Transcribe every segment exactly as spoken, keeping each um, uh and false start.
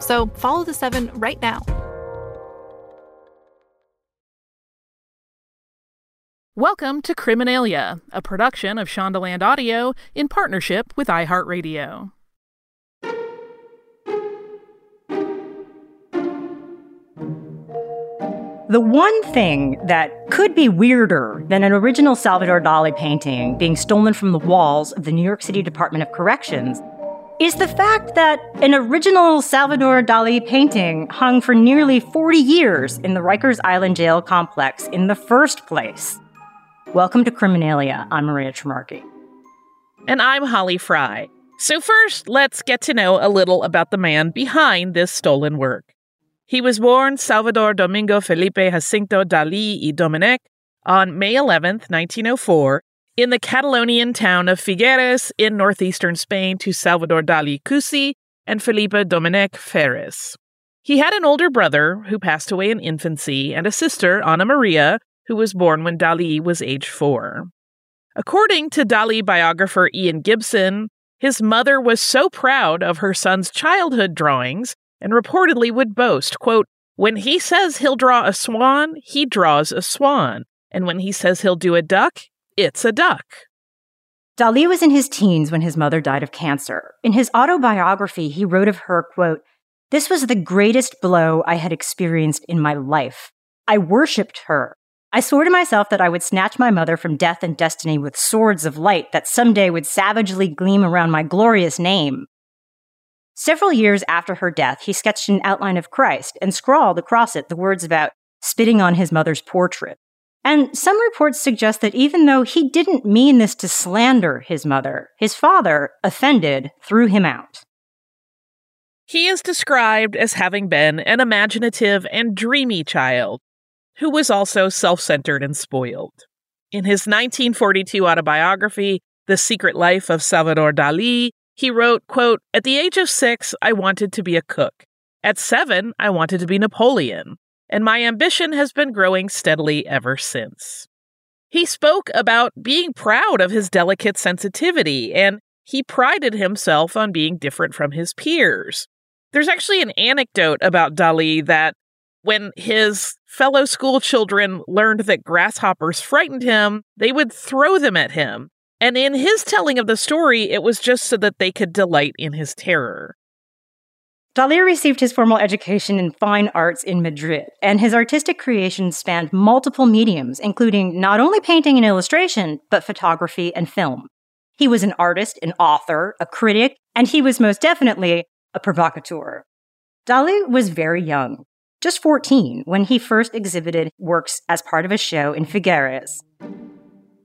So follow The Seven right now. Welcome to Criminalia, a production of Shondaland Audio in partnership with iHeartRadio. The one thing that could be weirder than an original Salvador Dali painting being stolen from the walls of the New York City Department of Corrections is the fact that an original Salvador Dali painting hung for nearly forty years in the Rikers Island jail complex in the first place. Welcome to Criminalia. I'm Maria Tremarchi. And I'm Holly Fry. So first, let's get to know a little about the man behind this stolen work. He was born Salvador Domingo Felipe Jacinto Dali y Dominic on May eleventh, nineteen oh four, in the Catalonian town of Figueres in northeastern Spain to Salvador Dali Cusi and Felipe Dominic Ferris. He had an older brother who passed away in infancy and a sister, Ana Maria, who was born when Dali was age four. According to Dali biographer Ian Gibson, his mother was so proud of her son's childhood drawings and reportedly would boast, quote, "When he says he'll draw a swan, he draws a swan. And when he says he'll do a duck, it's a duck." Dali was in his teens when his mother died of cancer. In his autobiography, he wrote of her, quote, "This was the greatest blow I had experienced in my life. I worshipped her. I swore to myself that I would snatch my mother from death and destiny with swords of light that someday would savagely gleam around my glorious name." Several years after her death, he sketched an outline of Christ and scrawled across it the words about spitting on his mother's portrait. And some reports suggest that even though he didn't mean this to slander his mother, his father, offended, threw him out. He is described as having been an imaginative and dreamy child who was also self-centered and spoiled. In his nineteen forty-two autobiography, The Secret Life of Salvador Dali, he wrote, quote, "At the age of six, I wanted to be a cook. At seven, I wanted to be Napoleon. And my ambition has been growing steadily ever since." He spoke about being proud of his delicate sensitivity, and he prided himself on being different from his peers. There's actually an anecdote about Dali that when his fellow school children learned that grasshoppers frightened him, they would throw them at him. And in his telling of the story, it was just so that they could delight in his terror. Dali received his formal education in fine arts in Madrid, and his artistic creations spanned multiple mediums, including not only painting and illustration, but photography and film. He was an artist, an author, a critic, and he was most definitely a provocateur. Dali was very young, just fourteen, when he first exhibited works as part of a show in Figueres.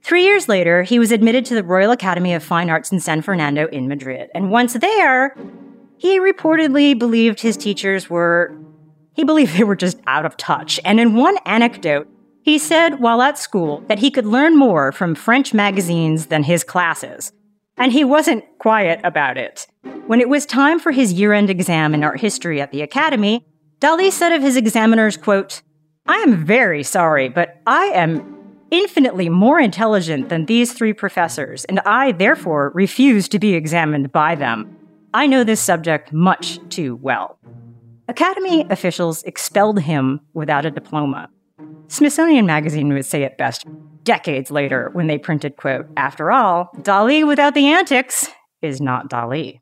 Three years later, he was admitted to the Royal Academy of Fine Arts in San Fernando in Madrid. And once there, he reportedly believed his teachers were, he believed they were just out of touch. And in one anecdote, he said while at school that he could learn more from French magazines than his classes. And he wasn't quiet about it. When it was time for his year-end exam in art history at the academy, Dali said of his examiners, quote, "I am very sorry, but I am infinitely more intelligent than these three professors, and I, therefore, refuse to be examined by them. I know this subject much too well." Academy officials expelled him without a diploma. Smithsonian Magazine would say it best decades later when they printed, quote, "After all, Dali without the antics is not Dali."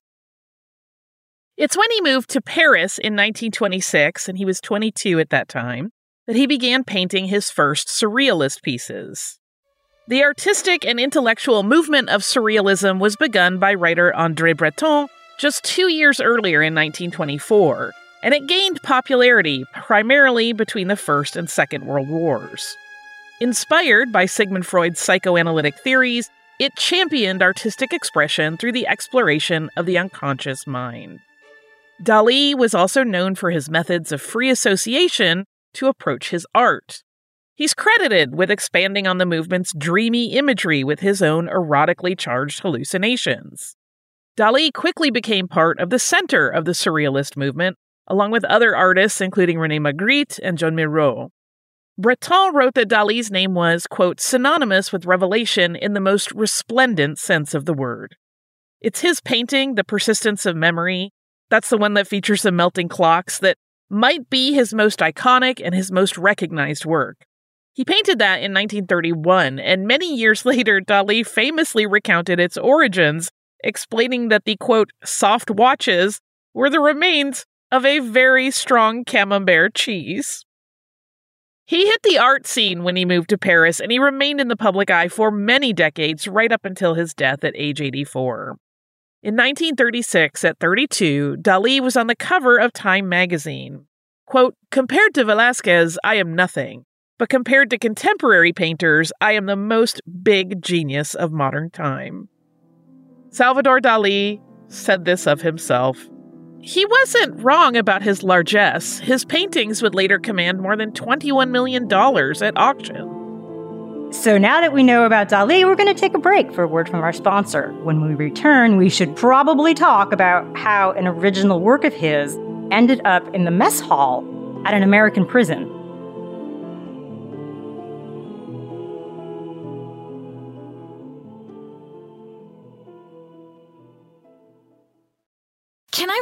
It's when he moved to Paris in nineteen twenty-six, and he was twenty-two at that time, that he began painting his first Surrealist pieces. The artistic and intellectual movement of Surrealism was begun by writer André Breton just two years earlier in nineteen twenty-four, and it gained popularity primarily between the First and Second World Wars. Inspired by Sigmund Freud's psychoanalytic theories, it championed artistic expression through the exploration of the unconscious mind. Dali was also known for his methods of free association to approach his art. He's credited with expanding on the movement's dreamy imagery with his own erotically charged hallucinations. Dali quickly became part of the center of the Surrealist movement, along with other artists including René Magritte and Joan Miró. Breton wrote that Dali's name was, quote, "synonymous with revelation in the most resplendent sense of the word." It's his painting, The Persistence of Memory, that's the one that features the melting clocks, that might be his most iconic and his most recognized work. He painted that in nineteen thirty-one, and many years later, Dali famously recounted its origins, explaining that the, quote, "soft watches" were the remains of a very strong camembert cheese. He hit the art scene when he moved to Paris, and he remained in the public eye for many decades, right up until his death at age eighty-four. In nineteen thirty-six, at thirty-two, Dali was on the cover of Time magazine. Quote, "Compared to Velázquez, I am nothing. But compared to contemporary painters, I am the most big genius of modern time." Salvador Dali said this of himself. He wasn't wrong about his largesse. His paintings would later command more than twenty-one million dollars at auction. So now that we know about Dali, we're going to take a break for a word from our sponsor. When we return, we should probably talk about how an original work of his ended up in the mess hall at an American prison. Can I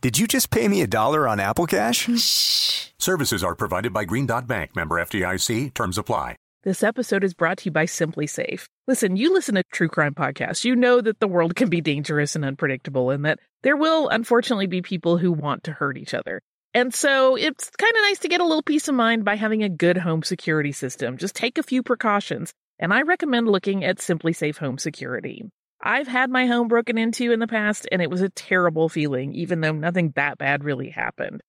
Did you just pay me a dollar on Apple Cash? Shh. Services are provided by Green Dot Bank. Member F D I C. Terms apply. This episode is brought to you by SimpliSafe. Listen, you listen to true crime podcasts. You know that the world can be dangerous and unpredictable, and that there will, unfortunately, be people who want to hurt each other. And so it's kind of nice to get a little peace of mind by having a good home security system. Just take a few precautions, and I recommend looking at SimpliSafe Home Security. I've had my home broken into in the past, and it was a terrible feeling, even though nothing that bad really happened.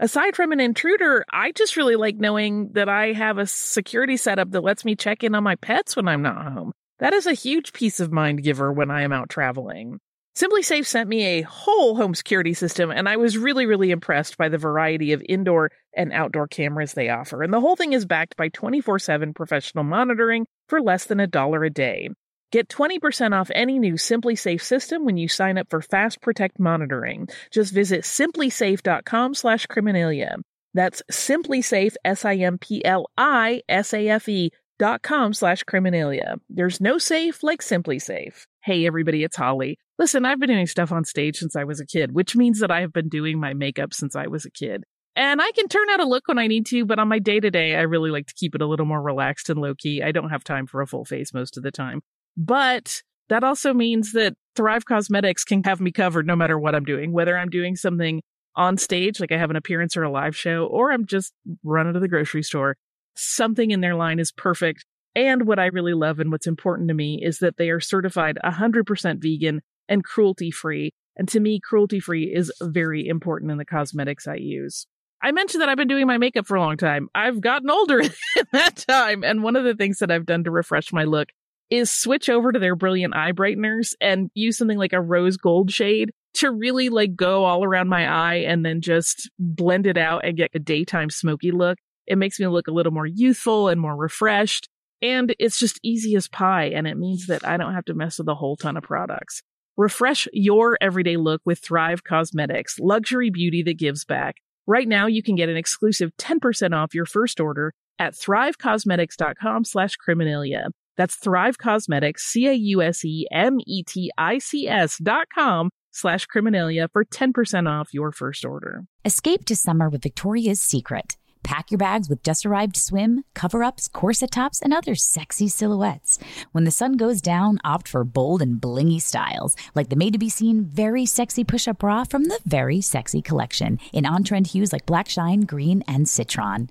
Aside from an intruder, I just really like knowing that I have a security setup that lets me check in on my pets when I'm not home. That is a huge peace of mind giver when I am out traveling. SimpliSafe sent me a whole home security system, and I was really, really impressed by the variety of indoor and outdoor cameras they offer. And the whole thing is backed by twenty-four seven professional monitoring for less than a dollar a day. Get twenty percent off any new SimpliSafe system when you sign up for Fast Protect monitoring. Just visit SimpliSafe.com slash Criminalia. That's SimpliSafe, S I M P L I S A F E dot com slash Criminalia. There's no safe like SimpliSafe. Hey, everybody, it's Holly. Listen, I've been doing stuff on stage since I was a kid, which means that I have been doing my makeup since I was a kid. And I can turn out a look when I need to, but on my day-to-day, I really like to keep it a little more relaxed and low-key. I don't have time for a full face most of the time. But that also means that Thrive Cosmetics can have me covered no matter what I'm doing, whether I'm doing something on stage, like I have an appearance or a live show, or I'm just running to the grocery store. Something in their line is perfect. And what I really love and what's important to me is that they are certified one hundred percent vegan and cruelty-free. And to me, cruelty-free is very important in the cosmetics I use. I mentioned that I've been doing my makeup for a long time. I've gotten older in that time. And one of the things that I've done to refresh my look is switch over to their brilliant eye brighteners and use something like a rose gold shade to really like go all around my eye and then just blend it out and get a daytime smoky look. It makes me look a little more youthful and more refreshed. And it's just easy as pie. And it means that I don't have to mess with a whole ton of products. Refresh your everyday look with Thrive Cosmetics, luxury beauty that gives back. Right now, you can get an exclusive ten percent off your first order at thrivecosmetics.com slash Criminalia. That's Thrive Cosmetics, C-A-U-S-E-M-E-T-I-C-S dot com slash Criminalia for ten percent off your first order. Escape to summer with Victoria's Secret. Pack your bags with just-arrived swim, cover-ups, corset tops, and other sexy silhouettes. When the sun goes down, opt for bold and blingy styles, like the made-to-be-seen Very Sexy Push-Up Bra from the Very Sexy Collection, in on-trend hues like black shine, green, and citron.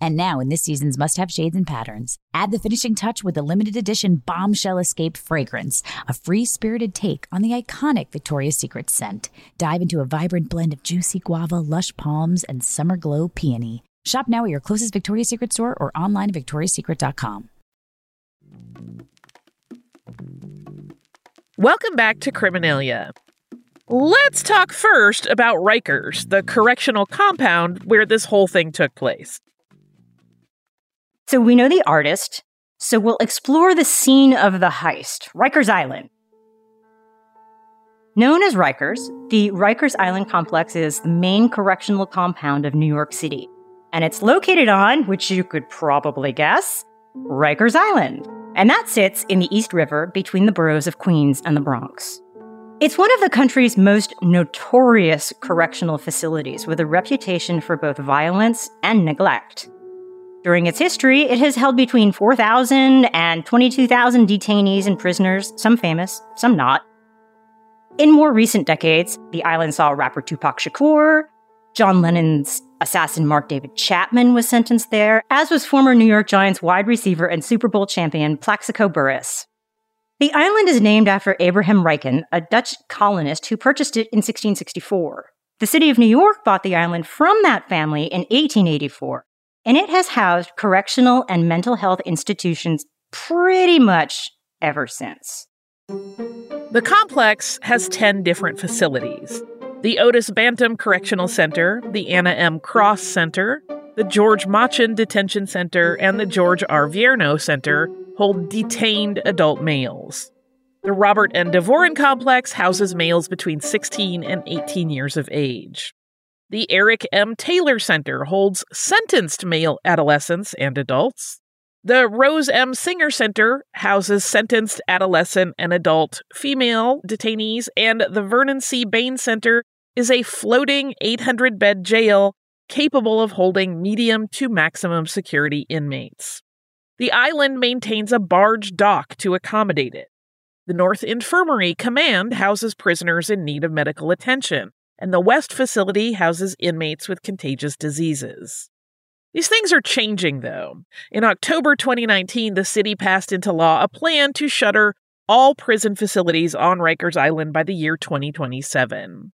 And now in this season's must-have shades and patterns, add the finishing touch with the limited edition Bombshell Escape fragrance, a free-spirited take on the iconic Victoria's Secret scent. Dive into a vibrant blend of juicy guava, lush palms, and summer glow peony. Shop now at your closest Victoria's Secret store or online at victorias secret dot com. Welcome back to Criminalia. Let's talk first about Rikers, the correctional compound where this whole thing took place. So we know the artist, so we'll explore the scene of the heist, Rikers Island. Known as Rikers, the Rikers Island complex is the main correctional compound of New York City, and it's located on, which you could probably guess, Rikers Island. And that sits in the East River between the boroughs of Queens and the Bronx. It's one of the country's most notorious correctional facilities, with a reputation for both violence and neglect. During its history, it has held between four thousand and twenty-two thousand detainees and prisoners, some famous, some not. In more recent decades, the island saw rapper Tupac Shakur, John Lennon's assassin Mark David Chapman was sentenced there, as was former New York Giants wide receiver and Super Bowl champion Plaxico Burress. The island is named after Abraham Ryken, a Dutch colonist who purchased it in sixteen sixty-four. The city of New York bought the island from that family in eighteen eighty-four, and it has housed correctional and mental health institutions pretty much ever since. The complex has ten different facilities. The Otis Bantam Correctional Center, the Anna M. Cross Center, the George Machin Detention Center, and the George R. Vierno Center hold detained adult males. The Robert N. Devorin Complex houses males between sixteen and eighteen years of age. The Eric M. Taylor Center holds sentenced male adolescents and adults. The Rose M. Singer Center houses sentenced adolescent and adult female detainees, and the Vernon C. Bain Center is a floating eight hundred bed jail capable of holding medium to maximum security inmates. The island maintains a barge dock to accommodate it. The North Infirmary Command houses prisoners in need of medical attention, and the West Facility houses inmates with contagious diseases. These things are changing, though. In October twenty nineteen, the city passed into law a plan to shutter all prison facilities on Rikers Island by the year twenty twenty-seven.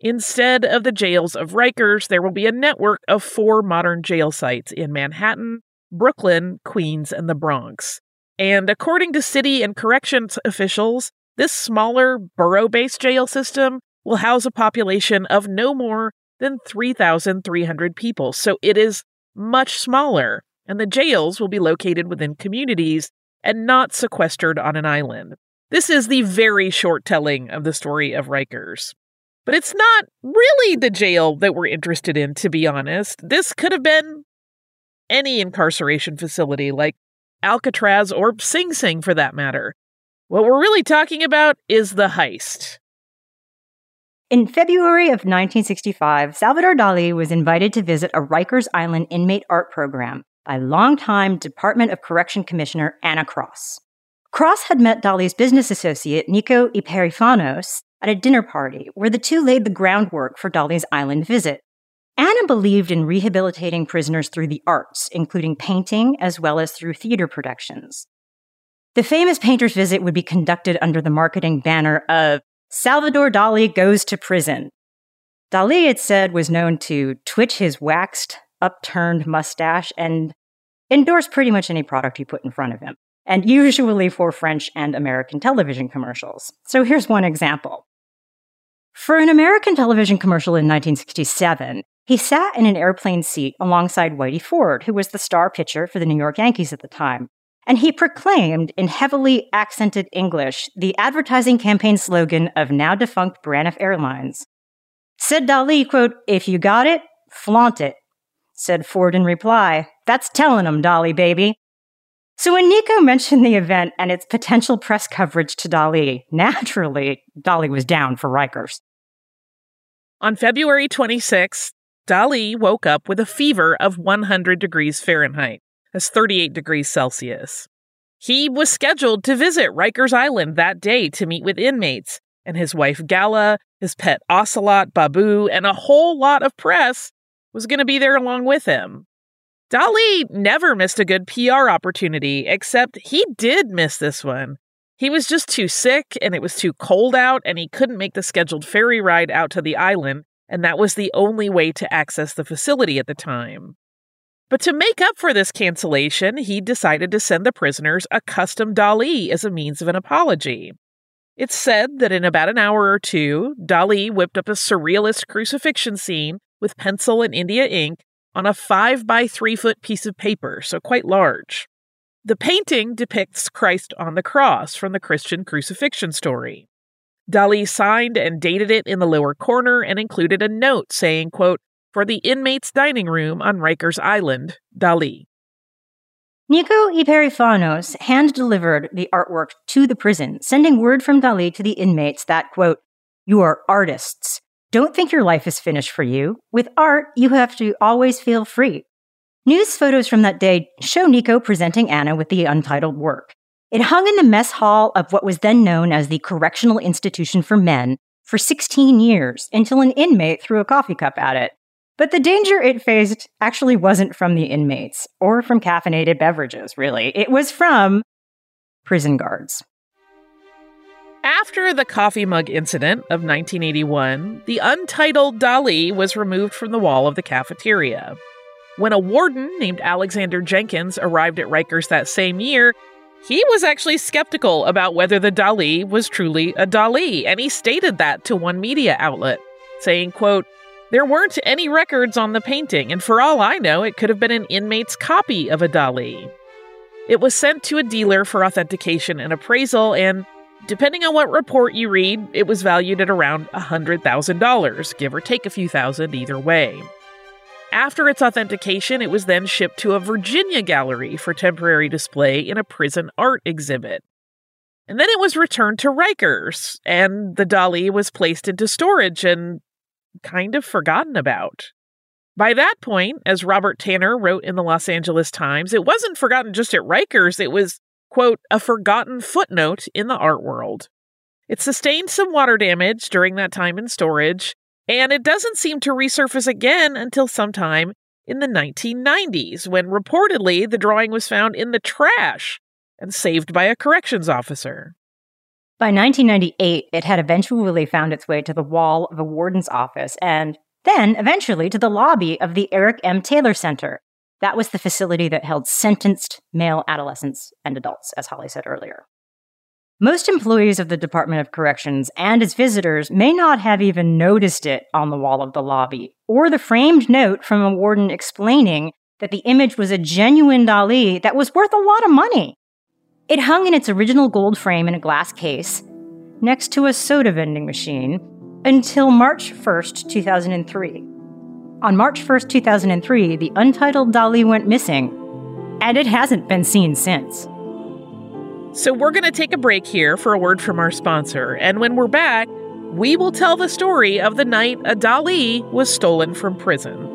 Instead of the jails of Rikers, there will be a network of four modern jail sites in Manhattan, Brooklyn, Queens, and the Bronx. And according to city and corrections officials, this smaller, borough-based jail system will house a population of no more than three thousand three hundred people, so it is much smaller, and the jails will be located within communities and not sequestered on an island. This is the very short telling of the story of Rikers. But it's not really the jail that we're interested in, to be honest. This could have been any incarceration facility, like Alcatraz or Sing Sing for that matter. What we're really talking about is the heist. In February of nineteen sixty-five, Salvador Dali was invited to visit a Rikers Island inmate art program by longtime Department of Correction Commissioner Anna Cross. Cross had met Dali's business associate, Nico Iperifanos, at a dinner party where the two laid the groundwork for Dali's island visit. Anna believed in rehabilitating prisoners through the arts, including painting as well as through theater productions. The famous painter's visit would be conducted under the marketing banner of Salvador Dali Goes to Prison. Dali, it said, was known to twitch his waxed, upturned mustache and endorse pretty much any product you put in front of him, and usually for French and American television commercials. So here's one example. For an American television commercial in nineteen sixty-seven, he sat in an airplane seat alongside Whitey Ford, who was the star pitcher for the New York Yankees at the time. And he proclaimed in heavily accented English the advertising campaign slogan of now-defunct Braniff Airlines. Said Dali, quote, "If you got it, flaunt it." Said Ford in reply, "That's telling 'em, Dali, baby." So when Nico mentioned the event and its potential press coverage to Dali, naturally, Dali was down for Rikers. On February twenty-sixth, Dali woke up with a fever of one hundred degrees Fahrenheit. That's thirty-eight degrees Celsius. He was scheduled to visit Rikers Island that day to meet with inmates, and his wife Gala, his pet ocelot Babu, and a whole lot of press was going to be there along with him. Dali never missed a good P R opportunity, except he did miss this one. He was just too sick, and it was too cold out, and he couldn't make the scheduled ferry ride out to the island, and that was the only way to access the facility at the time. But to make up for this cancellation, he decided to send the prisoners a custom Dali as a means of an apology. It's said that in about an hour or two, Dali whipped up a surrealist crucifixion scene with pencil and India ink on a five by three foot piece of paper, so quite large. The painting depicts Christ on the cross from the Christian crucifixion story. Dali signed and dated it in the lower corner and included a note saying, quote, "For the inmates' dining room on Rikers Island, Dali." Nico Iperifanos hand-delivered the artwork to the prison, sending word from Dali to the inmates that, quote, "You are artists. Don't think your life is finished for you. With art, you have to always feel free." News photos from that day show Nico presenting Anna with the untitled work. It hung in the mess hall of what was then known as the Correctional Institution for Men for sixteen years, until an inmate threw a coffee cup at it. But the danger it faced actually wasn't from the inmates, or from caffeinated beverages, really. It was from prison guards. After the coffee mug incident of nineteen eighty-one, the untitled Dali was removed from the wall of the cafeteria. When a warden named Alexander Jenkins arrived at Rikers that same year, he was actually skeptical about whether the Dali was truly a Dali, and he stated that to one media outlet, saying, quote, "There weren't any records on the painting, and for all I know, it could have been an inmate's copy of a Dali." It was sent to a dealer for authentication and appraisal, and depending on what report you read, it was valued at around one hundred thousand dollars, give or take a few thousand either way. After its authentication, it was then shipped to a Virginia gallery for temporary display in a prison art exhibit. And then it was returned to Rikers, and the Dali was placed into storage and kind of forgotten about. By that point, as Robert Tanner wrote in the Los Angeles Times, it wasn't forgotten just at Rikers, it was, quote, "a forgotten footnote in the art world." It sustained some water damage during that time in storage, and it doesn't seem to resurface again until sometime in the nineteen nineties, when reportedly the drawing was found in the trash and saved by a corrections officer. By nineteen ninety-eight, it had eventually found its way to the wall of a warden's office and then eventually to the lobby of the Eric M. Taylor Center. That was the facility that held sentenced male adolescents and adults, as Holly said earlier. Most employees of the Department of Corrections and its visitors may not have even noticed it on the wall of the lobby or the framed note from a warden explaining that the image was a genuine Dali that was worth a lot of money. It hung in its original gold frame in a glass case next to a soda vending machine until March first, two thousand three. On March first, two thousand three, the untitled Dali went missing, and it hasn't been seen since. So we're going to take a break here for a word from our sponsor, and when we're back, we will tell the story of the night a Dali was stolen from prison.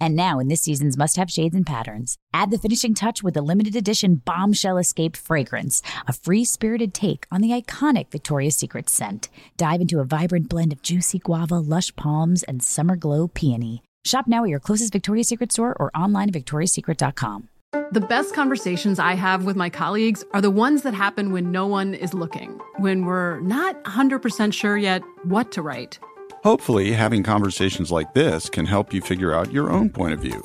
And now, in this season's must-have shades and patterns, add the finishing touch with the limited edition Bombshell Escape fragrance, a free-spirited take on the iconic Victoria's Secret scent. Dive into a vibrant blend of juicy guava, lush palms, and summer glow peony. Shop now at your closest Victoria's Secret store or online at victorias secret dot com. The best conversations I have with my colleagues are the ones that happen when no one is looking, when we're not one hundred percent sure yet what to write. Hopefully, having conversations like this can help you figure out your own point of view.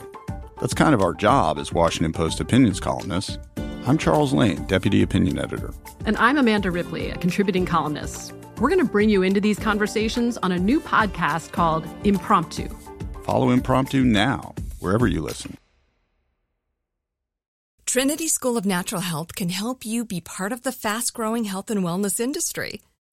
That's kind of our job as Washington Post opinions columnists. I'm Charles Lane, Deputy Opinion Editor. And I'm Amanda Ripley, a contributing columnist. We're going to bring you into these conversations on a new podcast called Impromptu. Follow Impromptu now, wherever you listen. Trinity School of Natural Health can help you be part of the fast-growing health and wellness industry.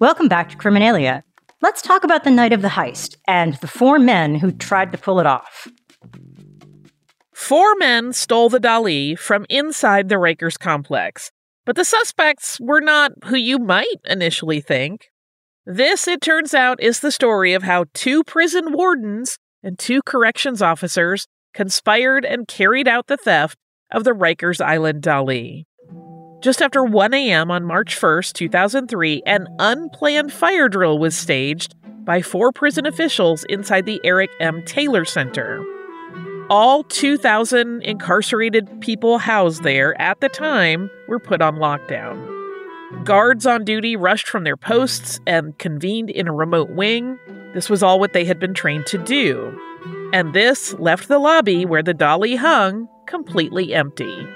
Welcome back to Criminalia. Let's talk about the night of the heist and the four men who tried to pull it off. Four men stole the Dali from inside the Rikers complex, but the suspects were not who you might initially think. This, it turns out, is the story of how two prison wardens and two corrections officers conspired and carried out the theft of the Rikers Island Dali. Just after one a.m. on March first, two thousand three, an unplanned fire drill was staged by four prison officials inside the Eric M. Taylor Center. All two thousand incarcerated people housed there at the time were put on lockdown. Guards on duty rushed from their posts and convened in a remote wing. This was all what they had been trained to do. And this left the lobby where the Dali hung completely empty.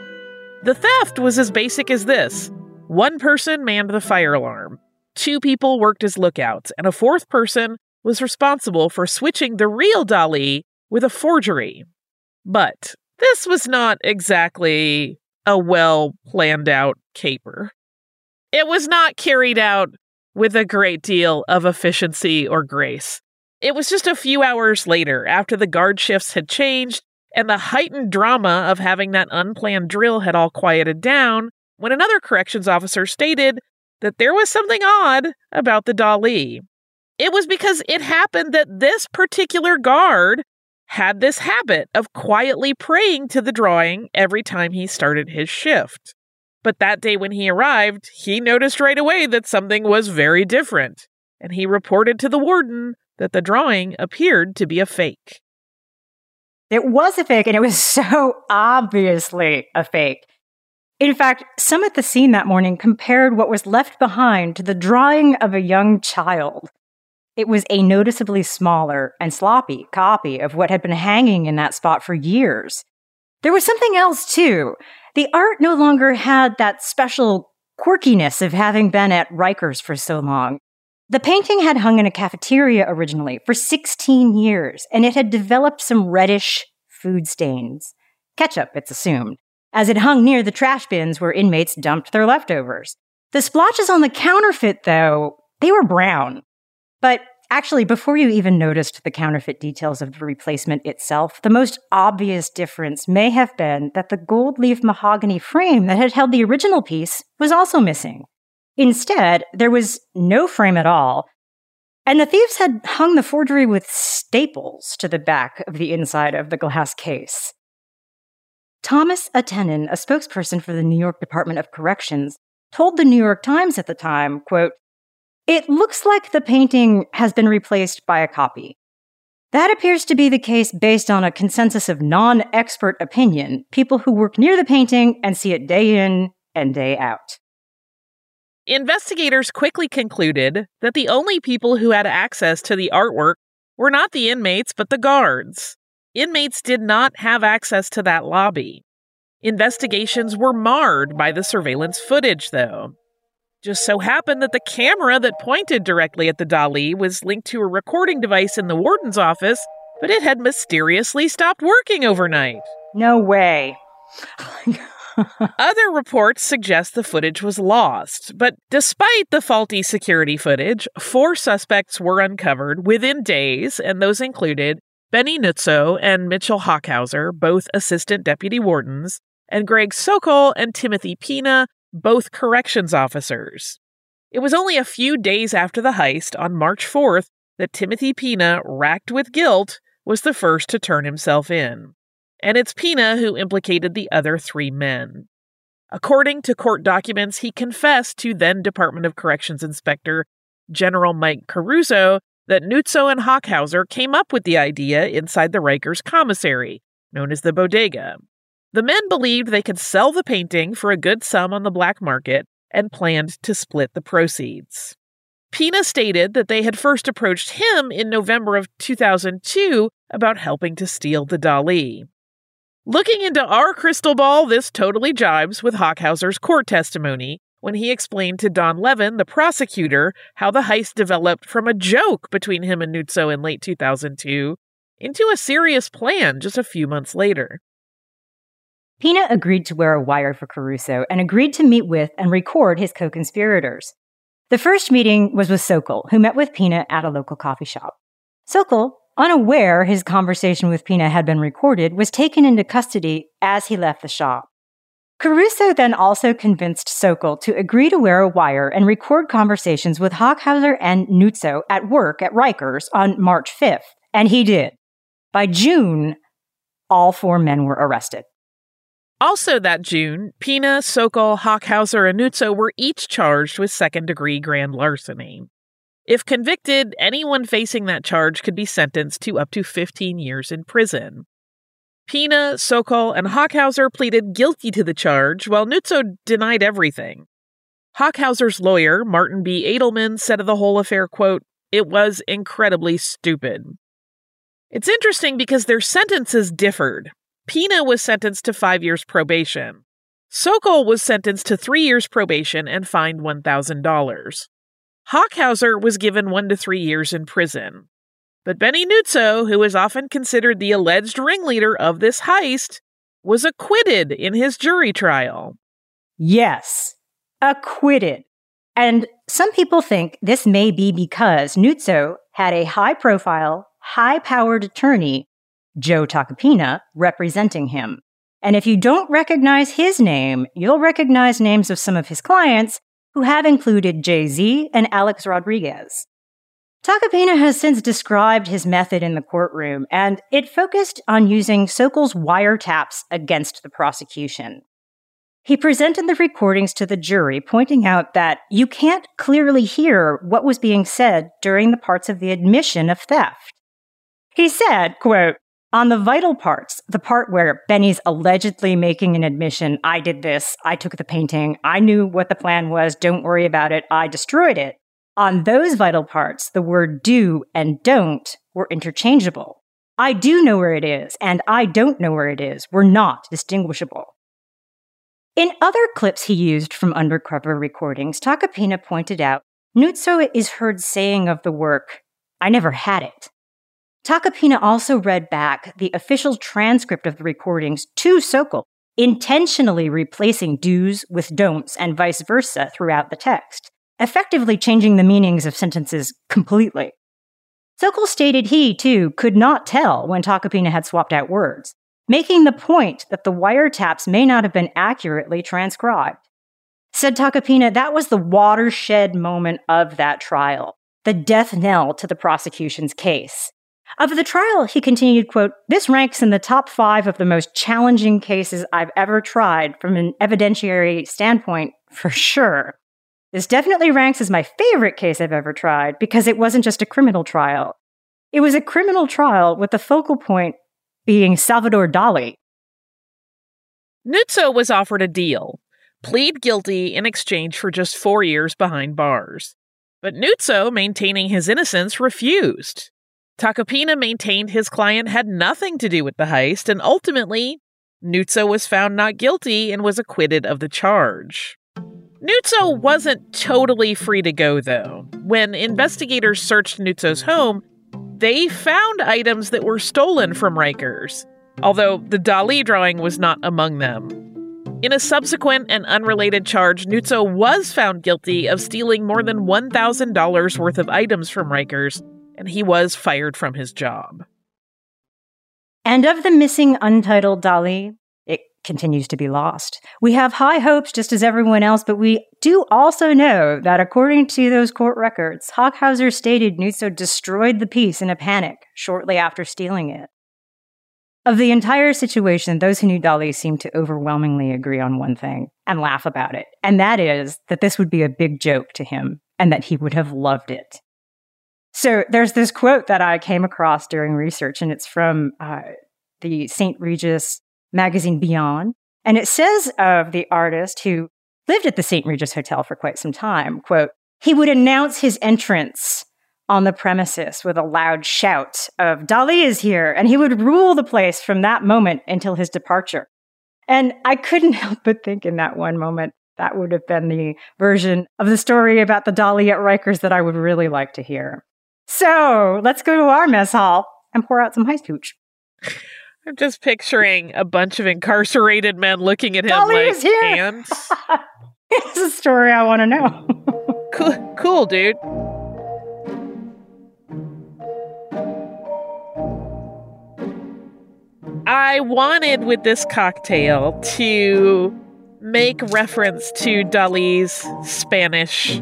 The theft was as basic as this. One person manned the fire alarm, two people worked as lookouts, and a fourth person was responsible for switching the real Dali with a forgery. But this was not exactly a well-planned-out caper. It was not carried out with a great deal of efficiency or grace. It was just a few hours later, after the guard shifts had changed, and the heightened drama of having that unplanned drill had all quieted down, when another corrections officer stated that there was something odd about the Dali. It was because it happened that this particular guard had this habit of quietly praying to the drawing every time he started his shift. But that day when he arrived, he noticed right away that something was very different, and he reported to the warden that the drawing appeared to be a fake. It was a fake, and it was so obviously a fake. In fact, some at the scene that morning compared what was left behind to the drawing of a young child. It was a noticeably smaller and sloppy copy of what had been hanging in that spot for years. There was something else, too. The art no longer had that special quirkiness of having been at Rikers for so long. The painting had hung in a cafeteria originally for sixteen years, and it had developed some reddish food stains. Ketchup, it's assumed, as it hung near the trash bins where inmates dumped their leftovers. The splotches on the counterfeit, though, they were brown. But actually, before you even noticed the counterfeit details of the replacement itself, the most obvious difference may have been that the gold leaf mahogany frame that had held the original piece was also missing. Instead, there was no frame at all, and the thieves had hung the forgery with staples to the back of the inside of the glass case. Thomas Atenin, a spokesperson for the New York Department of Corrections, told the New York Times at the time, quote, "It looks like the painting has been replaced by a copy. That appears to be the case based on a consensus of non-expert opinion, people who work near the painting and see it day in and day out." Investigators quickly concluded that the only people who had access to the artwork were not the inmates, but the guards. Inmates did not have access to that lobby. Investigations were marred by the surveillance footage, though. Just so happened that the camera that pointed directly at the Dali was linked to a recording device in the warden's office, but it had mysteriously stopped working overnight. No way. Other reports suggest the footage was lost, but despite the faulty security footage, four suspects were uncovered within days, and those included Benny Nuzzo and Mitchell Hochhauser, both assistant deputy wardens, and Greg Sokol and Timothy Pina, both corrections officers. It was only a few days after the heist, on March fourth, that Timothy Pina, racked with guilt, was the first to turn himself in. And it's Pina who implicated the other three men. According to court documents, he confessed to then-Department of Corrections Inspector General Mike Caruso that Nuzzo and Hochhauser came up with the idea inside the Rikers commissary, known as the Bodega. The men believed they could sell the painting for a good sum on the black market and planned to split the proceeds. Pina stated that they had first approached him in November of two thousand two about helping to steal the Dali. Looking into our crystal ball, this totally jibes with Hochhauser's court testimony when he explained to Don Levin, the prosecutor, how the heist developed from a joke between him and Nuzzo in late two thousand two into a serious plan just a few months later. Pina agreed to wear a wire for Caruso and agreed to meet with and record his co-conspirators. The first meeting was with Sokol, who met with Pina at a local coffee shop. Sokol, unaware his conversation with Pina had been recorded, was taken into custody as he left the shop. Caruso then also convinced Sokol to agree to wear a wire and record conversations with Hochhauser and Nuzzo at work at Rikers on March fifth, and he did. By June, all four men were arrested. Also that June, Pina, Sokol, Hochhauser, and Nuzzo were each charged with second-degree grand larceny. If convicted, anyone facing that charge could be sentenced to up to fifteen years in prison. Pina, Sokol, and Hochhauser pleaded guilty to the charge, while Nuzzo denied everything. Hochhauser's lawyer, Martin B. Adelman, said of the whole affair, quote, "It was incredibly stupid." It's interesting because their sentences differed. Pina was sentenced to five years probation. Sokol was sentenced to three years probation and fined one thousand dollars. Hochhauser was given one to three years in prison. But Benny Nuzzo, who is often considered the alleged ringleader of this heist, was acquitted in his jury trial. Yes, acquitted. And some people think this may be because Nuzzo had a high-profile, high-powered attorney, Joe Tacopina, representing him. And if you don't recognize his name, you'll recognize names of some of his clients, who have included Jay-Z and Alex Rodriguez. Tacopina has since described his method in the courtroom, and it focused on using Sokol's wiretaps against the prosecution. He presented the recordings to the jury, pointing out that you can't clearly hear what was being said during the parts of the admission of theft. He said, quote, On the vital parts, the part where Benny's allegedly making an admission, I did this, I took the painting, I knew what the plan was, don't worry about it, I destroyed it. On those vital parts, the word do and don't were interchangeable. I do know where it is, and I don't know where it is were not distinguishable. In other clips he used from undercover recordings, Tacopina pointed out, Nuzzo is heard saying of the work, I never had it. Tacopina also read back the official transcript of the recordings to Sokol, intentionally replacing do's with don'ts and vice versa throughout the text, effectively changing the meanings of sentences completely. Sokol stated he, too, could not tell when Tacopina had swapped out words, making the point that the wiretaps may not have been accurately transcribed. Said Tacopina, that was the watershed moment of that trial, the death knell to the prosecution's case. Of the trial, he continued, quote, this ranks in the top five of the most challenging cases I've ever tried from an evidentiary standpoint, for sure. This definitely ranks as my favorite case I've ever tried because it wasn't just a criminal trial. It was a criminal trial with the focal point being Salvador Dali. Nuzzo was offered a deal, plead guilty in exchange for just four years behind bars. But Nuzzo, maintaining his innocence, refused. Tacopina maintained his client had nothing to do with the heist, and ultimately, Nuzzo was found not guilty and was acquitted of the charge. Nuzzo wasn't totally free to go, though. When investigators searched Nuzzo's home, they found items that were stolen from Rikers, although the Dali drawing was not among them. In a subsequent and unrelated charge, Nuzzo was found guilty of stealing more than one thousand dollars worth of items from Rikers, and he was fired from his job. And of the missing untitled Dali, it continues to be lost. We have high hopes, just as everyone else, but we do also know that according to those court records, Hochhauser stated Nuzzo destroyed the piece in a panic shortly after stealing it. Of the entire situation, those who knew Dali seemed to overwhelmingly agree on one thing and laugh about it, and that is that this would be a big joke to him and that he would have loved it. So there's this quote that I came across during research, and it's from uh, the Saint Regis magazine Beyond. And it says of the artist who lived at the Saint Regis Hotel for quite some time, quote, he would announce his entrance on the premises with a loud shout of, Dali is here, and he would rule the place from that moment until his departure. And I couldn't help but think in that one moment, that would have been the version of the story about the Dali at Rikers that I would really like to hear. So let's go to our mess hall and pour out some heist hooch. I'm just picturing a bunch of incarcerated men looking at him Dali like, is here. And? It's a story I want to know. cool, cool, dude. I wanted with this cocktail to make reference to Dali's Spanish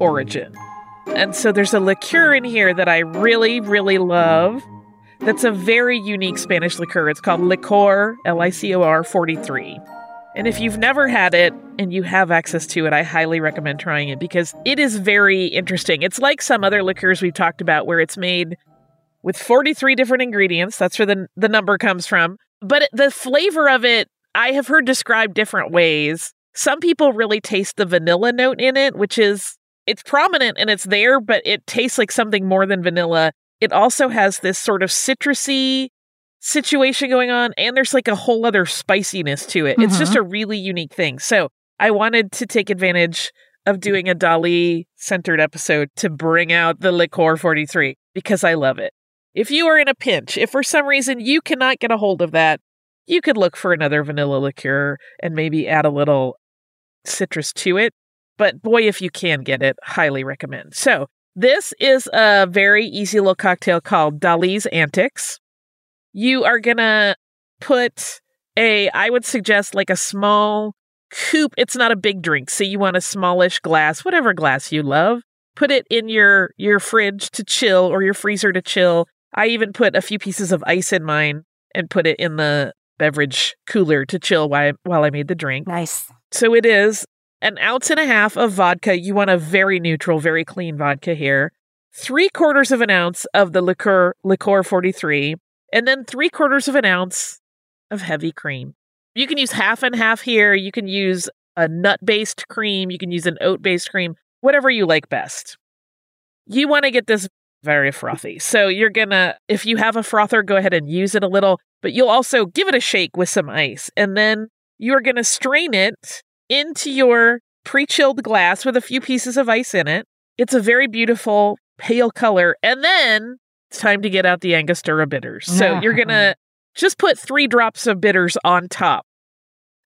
origin. And so there's a liqueur in here that I really, really love. That's a very unique Spanish liqueur. It's called Licor, L I C O R forty-three. And if you've never had it and you have access to it, I highly recommend trying it because it is very interesting. It's like some other liqueurs we've talked about where it's made with forty-three different ingredients. That's where the, the number comes from. But the flavor of it, I have heard described different ways. Some people really taste the vanilla note in it, which is it's prominent and it's there, but it tastes like something more than vanilla. It also has this sort of citrusy situation going on, and there's like a whole other spiciness to it. Mm-hmm. It's just a really unique thing. So I wanted to take advantage of doing a Dali-centered episode to bring out the Licor forty-three, because I love it. If you are in a pinch, if for some reason you cannot get a hold of that, you could look for another vanilla liqueur and maybe add a little citrus to it. But boy, if you can get it, highly recommend. So this is a very easy little cocktail called Dali's Antics. You are going to put a, I would suggest like a small coupe. It's not a big drink. So you want a smallish glass, whatever glass you love. Put it in your, your fridge to chill or your freezer to chill. I even put a few pieces of ice in mine and put it in the beverage cooler to chill while, while I made the drink. Nice. So it is an ounce and a half of vodka. You want a very neutral, very clean vodka here. Three quarters of an ounce of the liqueur, Licor forty-three, and then three quarters of an ounce of heavy cream. You can use half and half here. You can use a nut-based cream. You can use an oat-based cream, whatever you like best. You want to get this very frothy. So you're going to, if you have a frother, go ahead and use it a little, but you'll also give it a shake with some ice. And then you're going to strain it into your pre-chilled glass with a few pieces of ice in it. It's a very beautiful pale color. And then it's time to get out the Angostura bitters. So you're going to just put three drops of bitters on top.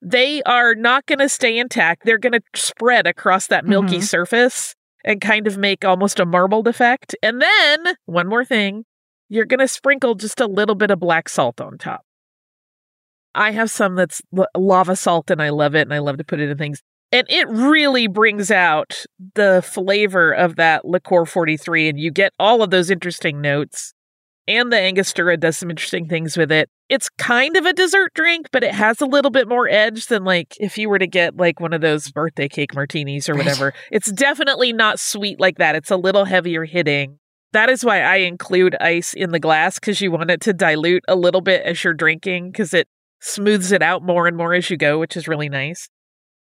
They are not going to stay intact. They're going to spread across that milky mm-hmm. surface and kind of make almost a marbled effect. And then, one more thing, you're going to sprinkle just a little bit of black salt on top. I have some that's lava salt, and I love it, and I love to put it in things. And it really brings out the flavor of that Licor forty-three, and you get all of those interesting notes. And the Angostura does some interesting things with it. It's kind of a dessert drink, but it has a little bit more edge than like if you were to get like one of those birthday cake martinis or whatever. It's definitely not sweet like that. It's a little heavier hitting. That is why I include ice in the glass, because you want it to dilute a little bit as you're drinking, because it smooths it out more and more as you go, which is really nice.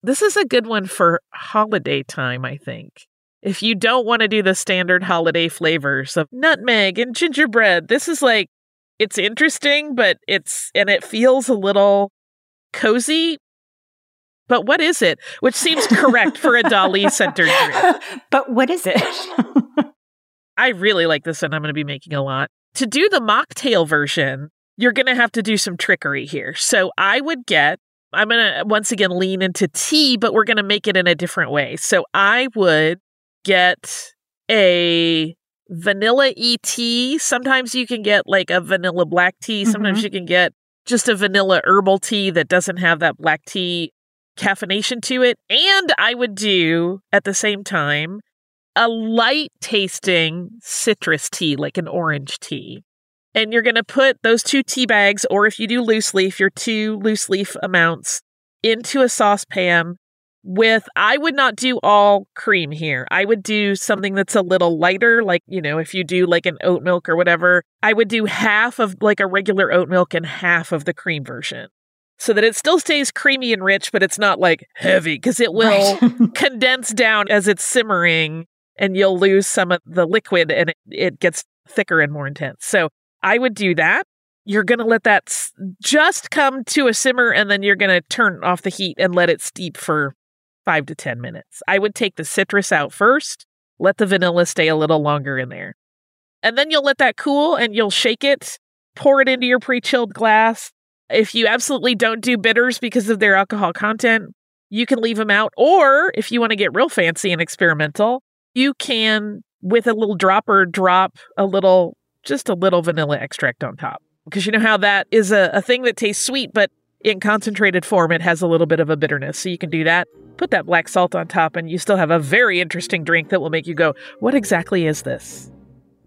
This is a good one for holiday time, I think. If you don't want to do the standard holiday flavors of nutmeg and gingerbread, this is like, it's interesting, but it's, and it feels a little cozy. But what is it? Which seems correct for a Dali-centered drink. But what is it? I really like this one. I'm going to be making a lot. To do the mocktail version, you're going to have to do some trickery here. So I would get, I'm going to once again lean into tea, but we're going to make it in a different way. So I would get a vanilla E T. Sometimes you can get like a vanilla black tea. Sometimes mm-hmm. you can get just a vanilla herbal tea that doesn't have that black tea caffeination to it. And I would do at the same time a light tasting citrus tea, like an orange tea. And you're going to put those two tea bags, or if you do loose leaf, your two loose leaf amounts into a saucepan. With, I would not do all cream here. I would do something that's a little lighter, like, you know, if you do like an oat milk or whatever, I would do half of like a regular oat milk and half of the cream version so that it still stays creamy and rich, but it's not like heavy, because it will right. condense down as it's simmering and you'll lose some of the liquid and it, it gets thicker and more intense. So I would do that. You're going to let that s- just come to a simmer, and then you're going to turn off the heat and let it steep for five to ten minutes. I would take the citrus out first, let the vanilla stay a little longer in there. And then you'll let that cool and you'll shake it, pour it into your pre-chilled glass. If you absolutely don't do bitters because of their alcohol content, you can leave them out. Or if you want to get real fancy and experimental, you can, with a little dropper, drop a little, just a little vanilla extract on top. Because you know how that is a, a thing that tastes sweet, but in concentrated form, it has a little bit of a bitterness. So you can do that. Put that black salt on top, and you still have a very interesting drink that will make you go, what exactly is this?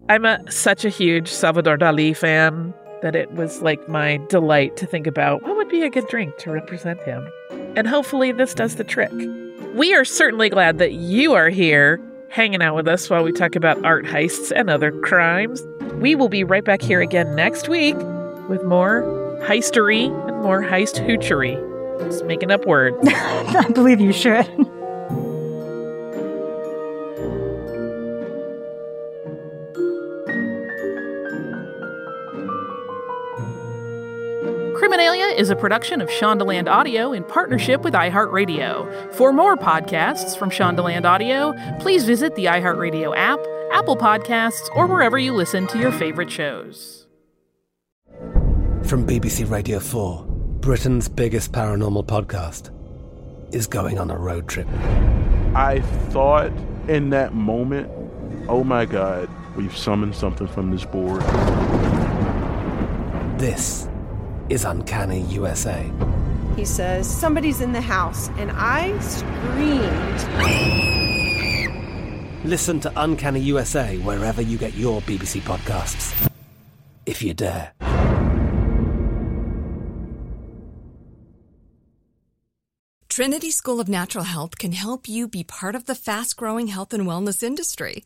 I'm a, such a huge Salvador Dali fan that it was like my delight to think about what would be a good drink to represent him. And hopefully this does the trick. We are certainly glad that you are here hanging out with us while we talk about art heists and other crimes. We will be right back here again next week with more heistery and more heist hoochery. Just making up words. I believe you should. Criminalia is a production of Shondaland Audio in partnership with iHeartRadio. For more podcasts from Shondaland Audio, please visit the iHeartRadio app, Apple Podcasts, or wherever you listen to your favorite shows. From B B C Radio four. Britain's biggest paranormal podcast is going on a road trip. I thought in that moment, oh my God, we've summoned something from this board. This is Uncanny U S A. He says, somebody's in the house, and I screamed. Listen to Uncanny U S A wherever you get your B B C podcasts, if you dare. Trinity School of Natural Health can help you be part of the fast-growing health and wellness industry.